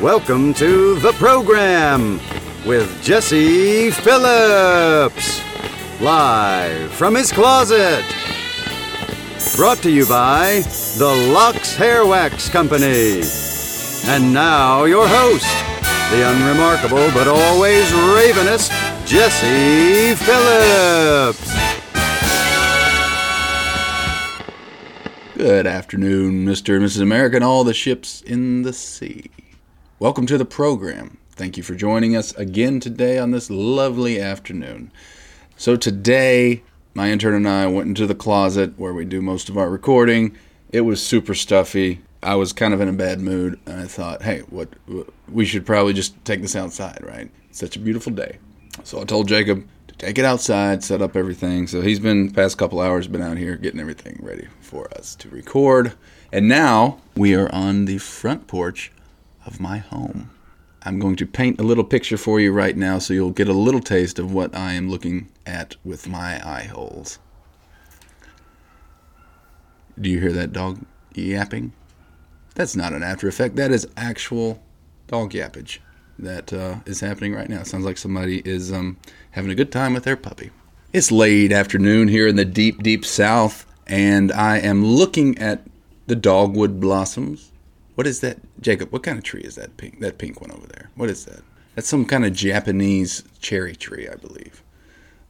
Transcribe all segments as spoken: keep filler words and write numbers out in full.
Welcome to the program with Jesse Phillips, live from his closet. Brought to you by the Lox Hair Wax Company. And now your host, the unremarkable but always ravenous Jesse Phillips. Good afternoon, Mister and Missus America and all the ships in the sea. Welcome to the program. Thank you for joining us again today on this lovely afternoon. So today, my intern and I went into the closet where we do most of our recording. It was super stuffy. I was kind of in a bad mood, and I thought, hey, what, what we should probably just take this outside, right? It's such a beautiful day. So I told Jacob to take it outside, set up everything. So he's been, past couple hours, been out here getting everything ready for us to record. And now we are on the front porch of my home. I'm going to paint a little picture for you right now so you'll get a little taste of what I am looking at with my eye holes. Do you hear that dog yapping? That's not an after effect. That is actual dog yappage that uh, is happening right now. It sounds like somebody is um, having a good time with their puppy. It's late afternoon here in the deep, deep south, and I am looking at the dogwood blossoms. What is that, Jacob? What kind of tree is that pink? That pink one over there. What is that? That's some kind of Japanese cherry tree, I believe.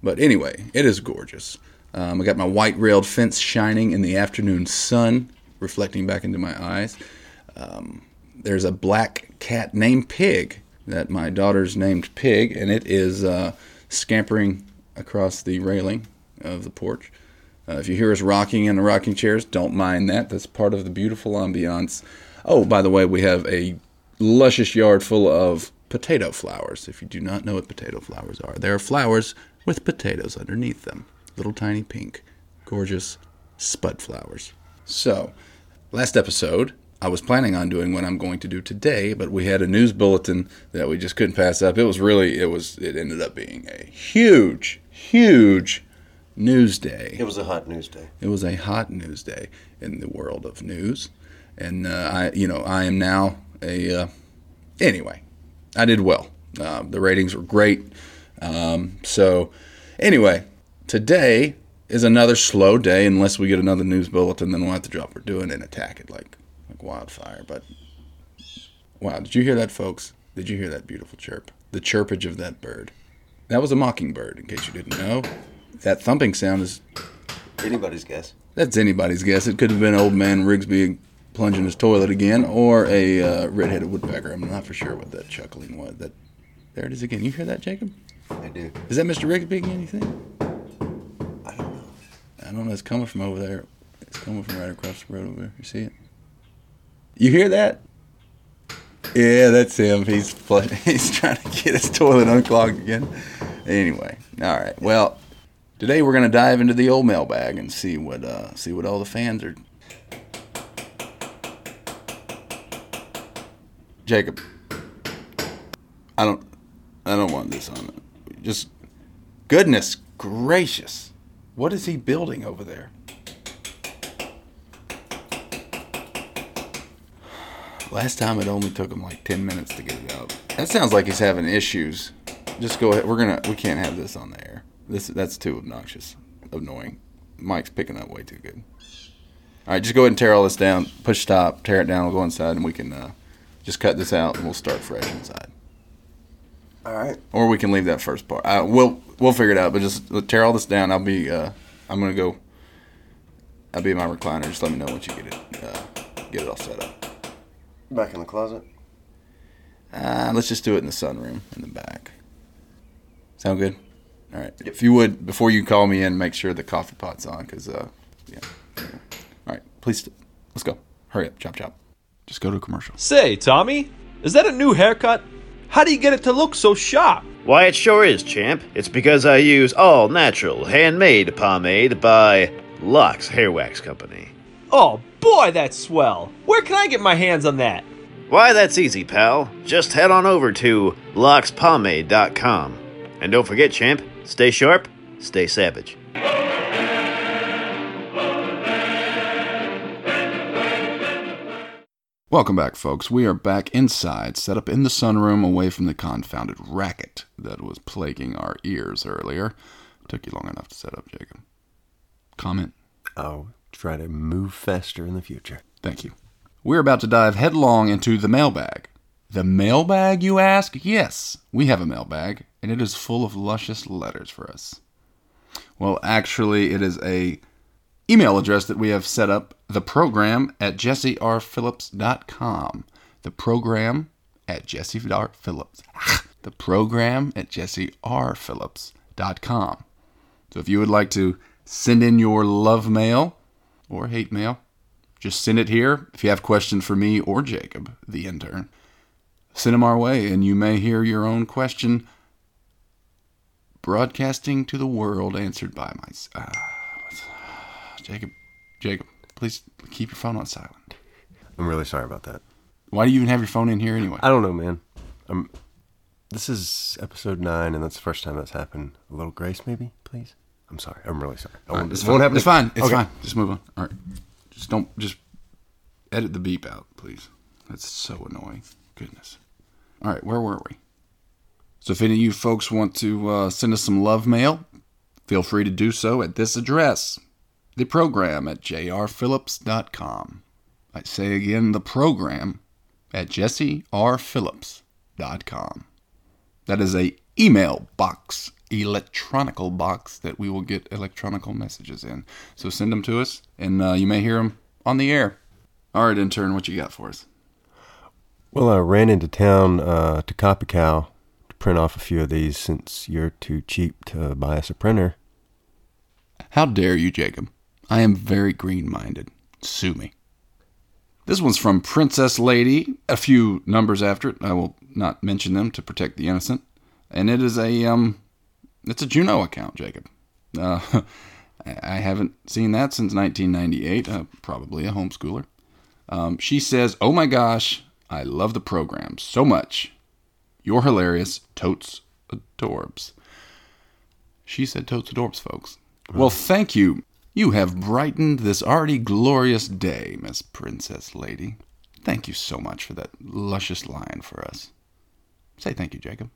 But anyway, it is gorgeous. Um, I got my white railed fence shining in the afternoon sun, reflecting back into my eyes. Um, there's a black cat named Pig that my daughter's named Pig, and it is uh, scampering across the railing of the porch. Uh, if you hear us rocking in the rocking chairs, don't mind that. That's part of the beautiful ambiance. Oh, by the way, we have a luscious yard full of potato flowers. If you do not know what potato flowers are, they are flowers with potatoes underneath them. Little tiny pink, gorgeous spud flowers. So, last episode, I was planning on doing what I'm going to do today, but we had a news bulletin that we just couldn't pass up. It was really, it was, it ended up being a huge, huge news day. It was a hot news day. It was a hot news day in the world of news. And, uh, I, you know, I am now a, uh, anyway, I did well. Uh, the ratings were great. Um, so, anyway, today is another slow day unless we get another news bulletin, then we'll have to drop what we're doing and attack it like, like wildfire. But, wow, did you hear that, folks? Did you hear that beautiful chirp? The chirpage of that bird. That was a mockingbird, in case you didn't know. That thumping sound is anybody's guess. That's anybody's guess. It could have been old man Rigsby plunging his toilet again, or a uh, red-headed woodpecker. I'm not for sure what that chuckling was. That there it is again. You hear that, Jacob? I do. Is that Mister Rigsby again, you think? I don't know. I don't know. It's coming from over there. It's coming from right across the road over there. You see it? You hear that? Yeah, that's him. He's flooding. He's trying to get his toilet unclogged again. Anyway, all right. Well, today we're gonna dive into the old mailbag and see what uh, see what all the fans are. Jacob, I don't, I don't want this on it. Just, goodness gracious, what is he building over there? Last time it only took him like ten minutes to get it out. That sounds like he's having issues. Just go ahead. We're gonna, we can't have this on the air. This, that's too obnoxious, annoying. Mike's picking up way too good. All right, just go ahead and tear all this down. Push stop, tear it down. We'll go inside and we can. Uh, Just cut this out, and we'll start fresh inside. All right. Or we can leave that first part. I, we'll we'll figure it out. But just tear all this down. I'll be. Uh, I'm gonna go. I'll be in my recliner. Just let me know once you get it. Uh, get it all set up. Back in the closet. Uh, let's just do it in the sunroom in the back. Sound good? All right. Yep. If you would, before you call me in, make sure the coffee pot's on, cause uh, yeah. All right. Please, let's go. Hurry up. Chop chop. Just go to a commercial. Say, Tommy, is that a new haircut? How do you get it to look so sharp? Why, it sure is, champ. It's because I use all-natural, handmade pomade by Lox Hair Wax Company. Oh, boy, that's swell. Where can I get my hands on that? Why, that's easy, pal. Just head on over to lox pomade dot com. And don't forget, champ, stay sharp, stay savage. Welcome back, folks. We are back inside, set up in the sunroom, away from the confounded racket that was plaguing our ears earlier. Took you long enough to set up, Jacob. Comment? I'll try to move faster in the future. Thank you. We're about to dive headlong into the mailbag. The mailbag, you ask? Yes, we have a mailbag, and it is full of luscious letters for us. Well, actually, it is a email address that we have set up, the program at jesse r phillips dot com. The program at jesse r phillips. The program at jesse r phillips dot com. So if you would like to send in your love mail or hate mail, just send it here. If you have questions for me or Jacob, the intern, send them our way, and you may hear your own question broadcasting to the world, answered by my... Uh, Jacob, Jacob, please keep your phone on silent. I'm really sorry about that. Why do you even have your phone in here anyway? I don't know, man. Um, this is episode nine, and that's the first time that's happened. A little grace, maybe, please? I'm sorry. I'm really sorry. Right, won't, it's won't happen. It's fine. It's okay. Fine. Just move on. All right. Just don't, just edit the beep out, please. That's so annoying. Goodness. All right. Where were we? So if any of you folks want to uh, send us some love mail, feel free to do so at this address. The program at j r phillips dot com. I say again, the program at jesse r phillips dot com. That is a email box, electronical box that we will get electronical messages in. So send them to us, and uh, you may hear them on the air. All right, intern, what you got for us? Well, I ran into town uh, to Copy Cow to print off a few of these since you're too cheap to buy us a printer. How dare you, Jacob? I am very green-minded. Sue me. This one's from Princess Lady. A few numbers after it. I will not mention them to protect the innocent. And it is a, um, it's a Juno account, Jacob. Uh, I haven't seen that since nineteen ninety-eight. Uh, probably a homeschooler. Um, she says, "Oh my gosh, I love the program so much. You're hilarious. Totes adorbs." She said totes adorbs, folks. Well, thank you. You have brightened this already glorious day, Miss Princess Lady. Thank you so much for that luscious line for us. Say thank you, Jacob.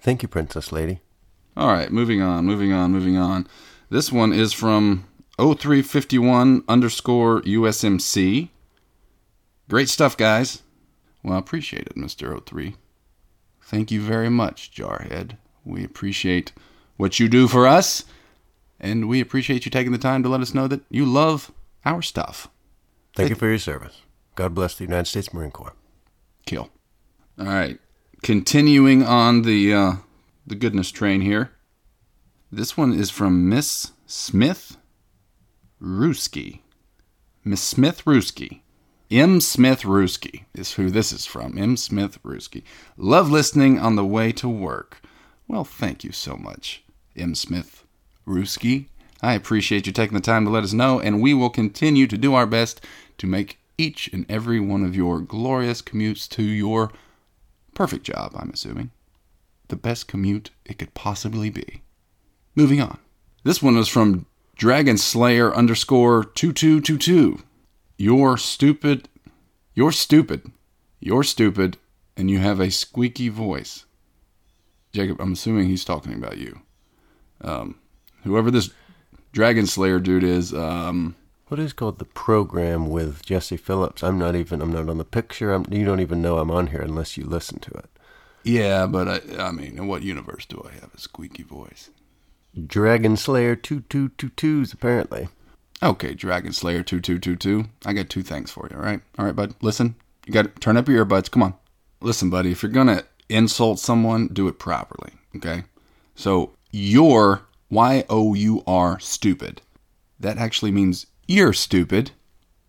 Thank you, Princess Lady. All right, moving on, moving on, moving on. This one is from oh three fifty-one underscore U S M C. Great stuff, guys. Well, I appreciate it, Mister oh three. Thank you very much, Jarhead. We appreciate what you do for us. And we appreciate you taking the time to let us know that you love our stuff. Thank you for your service. God bless the United States Marine Corps. Kill. All right. Continuing on the uh, the goodness train here. This one is from Miss Smith Ruski. Miss Smith Ruski. M. Smith Ruski is who this is from. M. Smith Ruski. Love listening on the way to work. Well, thank you so much, M. Smith Ruski. I appreciate you taking the time to let us know, and we will continue to do our best to make each and every one of your glorious commutes to your perfect job, I'm assuming, the best commute it could possibly be. Moving on. This one is from Dragon Slayer underscore two two two two. You're stupid. You're stupid. You're stupid, and you have a squeaky voice. Jacob, I'm assuming he's talking about you. Um... Whoever this Dragon Slayer dude is, um, what is called the program with Jesse Phillips? I'm not even. I'm not on the picture. I'm, you don't even know I'm on here unless you listen to it. Yeah, but I, I mean, in what universe do I have a squeaky voice? Dragon Slayer two two two twos apparently. Okay, Dragon Slayer two two two two. I got two things for you. All right, all right, bud. Listen, you got to turn up your earbuds. Come on, listen, buddy. If you're gonna insult someone, do it properly. Okay, so you're. Y O U R, stupid. That actually means you're stupid,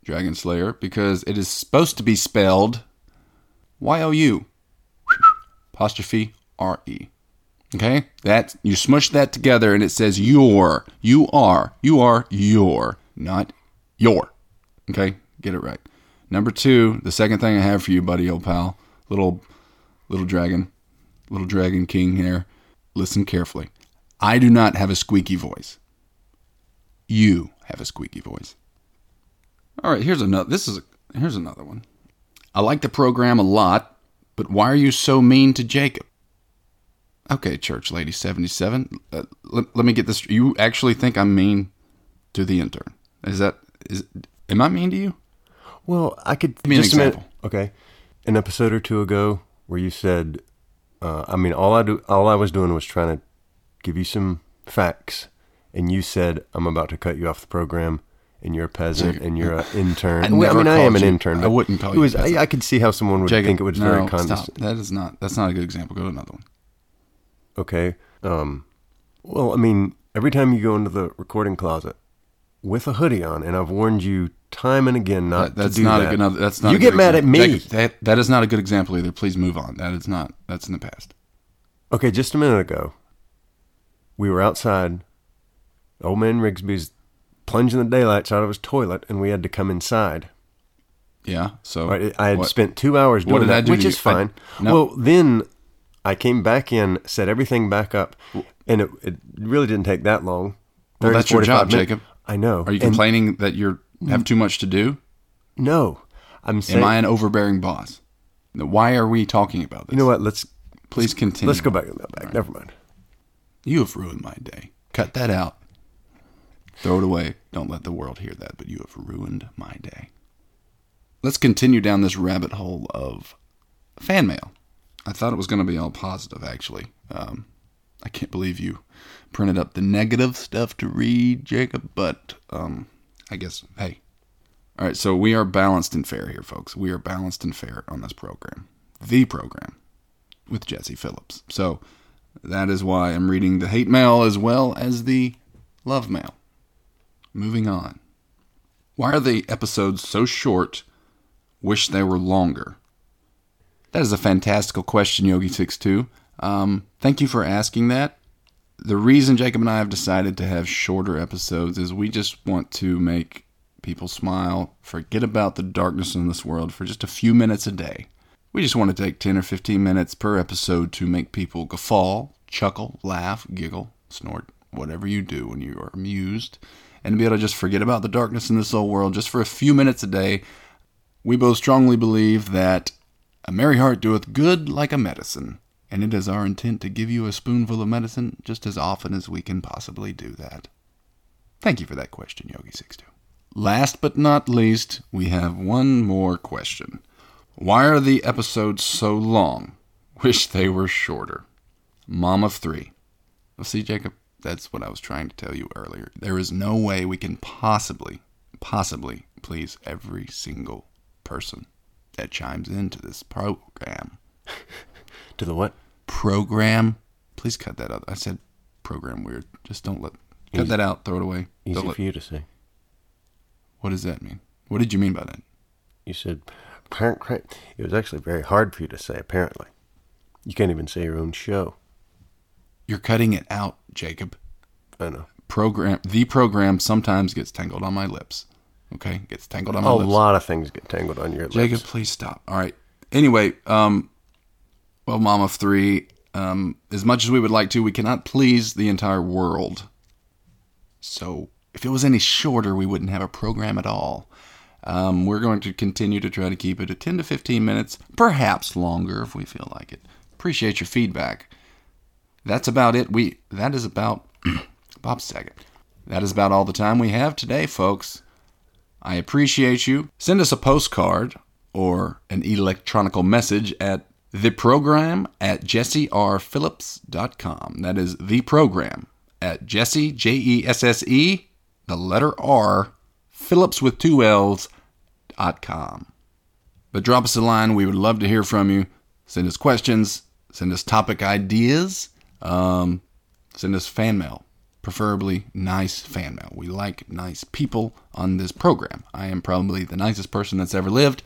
Dragon Slayer, because it is supposed to be spelled Y O U, apostrophe R E. Okay? That, you smush that together and it says your, you are, you are your, not your. Okay? Get it right. Number two, the second thing I have for you, buddy, old pal, little, little dragon, little dragon king here, listen carefully. I do not have a squeaky voice. You have a squeaky voice. All right, here's another. This is a, here's another one. I like the program a lot, but why are you so mean to Jacob? Okay, Church Lady seventy-seven, uh, let, let me get this. You actually think I'm mean to the intern? Is that, is, am I mean to you? Well, I could... Give me just an example. A minute, okay. An episode or two ago where you said, uh, I mean, all I do, all I was doing was trying to give you some facts, and you said, I'm about to cut you off the program, and you're a peasant, and you're an intern. I, well, I mean, I am you, an intern. I wouldn't call it you was, I, I could see how someone would Jacob, think it was no, very condescending. That is not, that's not a good example. Go to another one. Okay. Um, well, I mean, every time you go into the recording closet with a hoodie on, and I've warned you time and again not that, to do not that. A good, that's not you a good. You get mad example. At me. Jacob, that, that is not a good example either. Please move on. That is not. That's in the past. Okay, just a minute ago, we were outside. Old man Rigsby's plunging the daylights out of his toilet, and we had to come inside. Yeah. So right, I had what? spent two hours doing what did that, I do which is you? fine. I, no. Well, then. I came back in, set everything back up, and it, it really didn't take that long. Well, that's your job, minutes. Jacob. I know. Are you and complaining that you have too much to do? No. I'm saying, am I an overbearing boss? Why are we talking about this? You know what? Let's Please continue. Let's go back. back. Right. Never mind. You have ruined my day. Cut that out. Throw it away. Don't let the world hear that, but you have ruined my day. Let's continue down this rabbit hole of fan mail. I thought it was going to be all positive, actually. Um, I can't believe you printed up the negative stuff to read, Jacob, but um, I guess, hey. All right, so we are balanced and fair here, folks. We are balanced and fair on this program. The program with Jesse Phillips. So that is why I'm reading the hate mail as well as the love mail. Moving on. Why are the episodes so short? Wish they were longer. That is a fantastical question, Yogi six two. Um, thank you for asking that. The reason Jacob and I have decided to have shorter episodes is we just want to make people smile, forget about the darkness in this world for just a few minutes a day. We just want to take ten or fifteen minutes per episode to make people guffaw, chuckle, laugh, giggle, snort, whatever you do when you are amused, and to be able to just forget about the darkness in this whole world just for a few minutes a day. We both strongly believe that a merry heart doeth good like a medicine, and it is our intent to give you a spoonful of medicine just as often as we can possibly do that. Thank you for that question, Yogi six two. Last but not least, we have one more question. Why are the episodes so long? Wish they were shorter. Mom of three. Well, see, Jacob, that's what I was trying to tell you earlier. There is no way we can possibly, possibly please every single person that chimes into this program. To the what? Program. Please cut that out. I said program weird. Just don't let... Easy. Cut that out. Throw it away. Easy let, for you to say. What does that mean? What did you mean by that? You said... It was actually very hard for you to say, apparently. You can't even say your own show. You're cutting it out, Jacob. I know. Program. The program sometimes gets tangled on my lips. Okay, gets tangled on my lips. A lot of things get tangled on your lips. Jacob, please stop. All right. Anyway, um, well, Mom of Three, um, as much as we would like to, we cannot please the entire world. So if it was any shorter, we wouldn't have a program at all. Um, we're going to continue to try to keep it at ten to fifteen minutes, perhaps longer if we feel like it. Appreciate your feedback. That's about it. We That is about... Bob Saget. That is about all the time we have today, folks. I appreciate you. Send us a postcard or an electronical message at the program at jesse r phillips dot com. That is the program at Jesse, J E S S E, the letter R, Phillips with two L's, dot com. But drop us a line. We would love to hear from you. Send us questions. Send us topic ideas. Um, send us fan mail. Preferably nice fan mail. We like nice people on this program. I am probably the nicest person that's ever lived,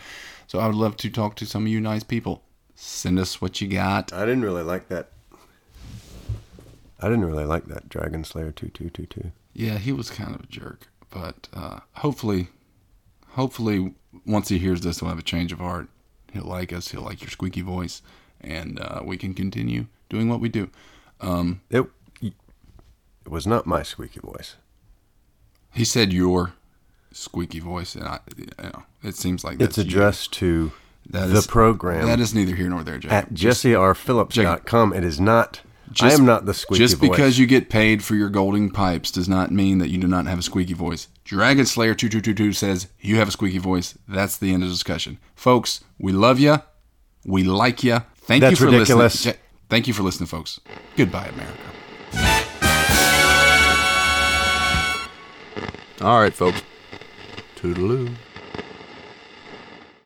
so I would love to talk to some of you nice people. Send us what you got. I didn't really like that. I didn't really like that Dragon Slayer two two two two. Yeah, he was kind of a jerk, but uh, hopefully, hopefully once he hears this, he'll have a change of heart. He'll like us. He'll like your squeaky voice, and uh, we can continue doing what we do. Um, it It was not my squeaky voice. He said your squeaky voice, and I, you know, it seems like that's it's addressed you. to That the is, program. That is neither here nor there, Jacob. At jesse r phillips dot com. It is not. Just, I am not the squeaky just voice. Just because you get paid for your golden pipes does not mean that you do not have a squeaky voice. Dragon Slayer two two two two says you have a squeaky voice. That's the end of the discussion. Folks, we love you. We like you. Thank That's you for ridiculous. listening. Thank you for listening, folks. Goodbye, America. All right, folks. Toodaloo.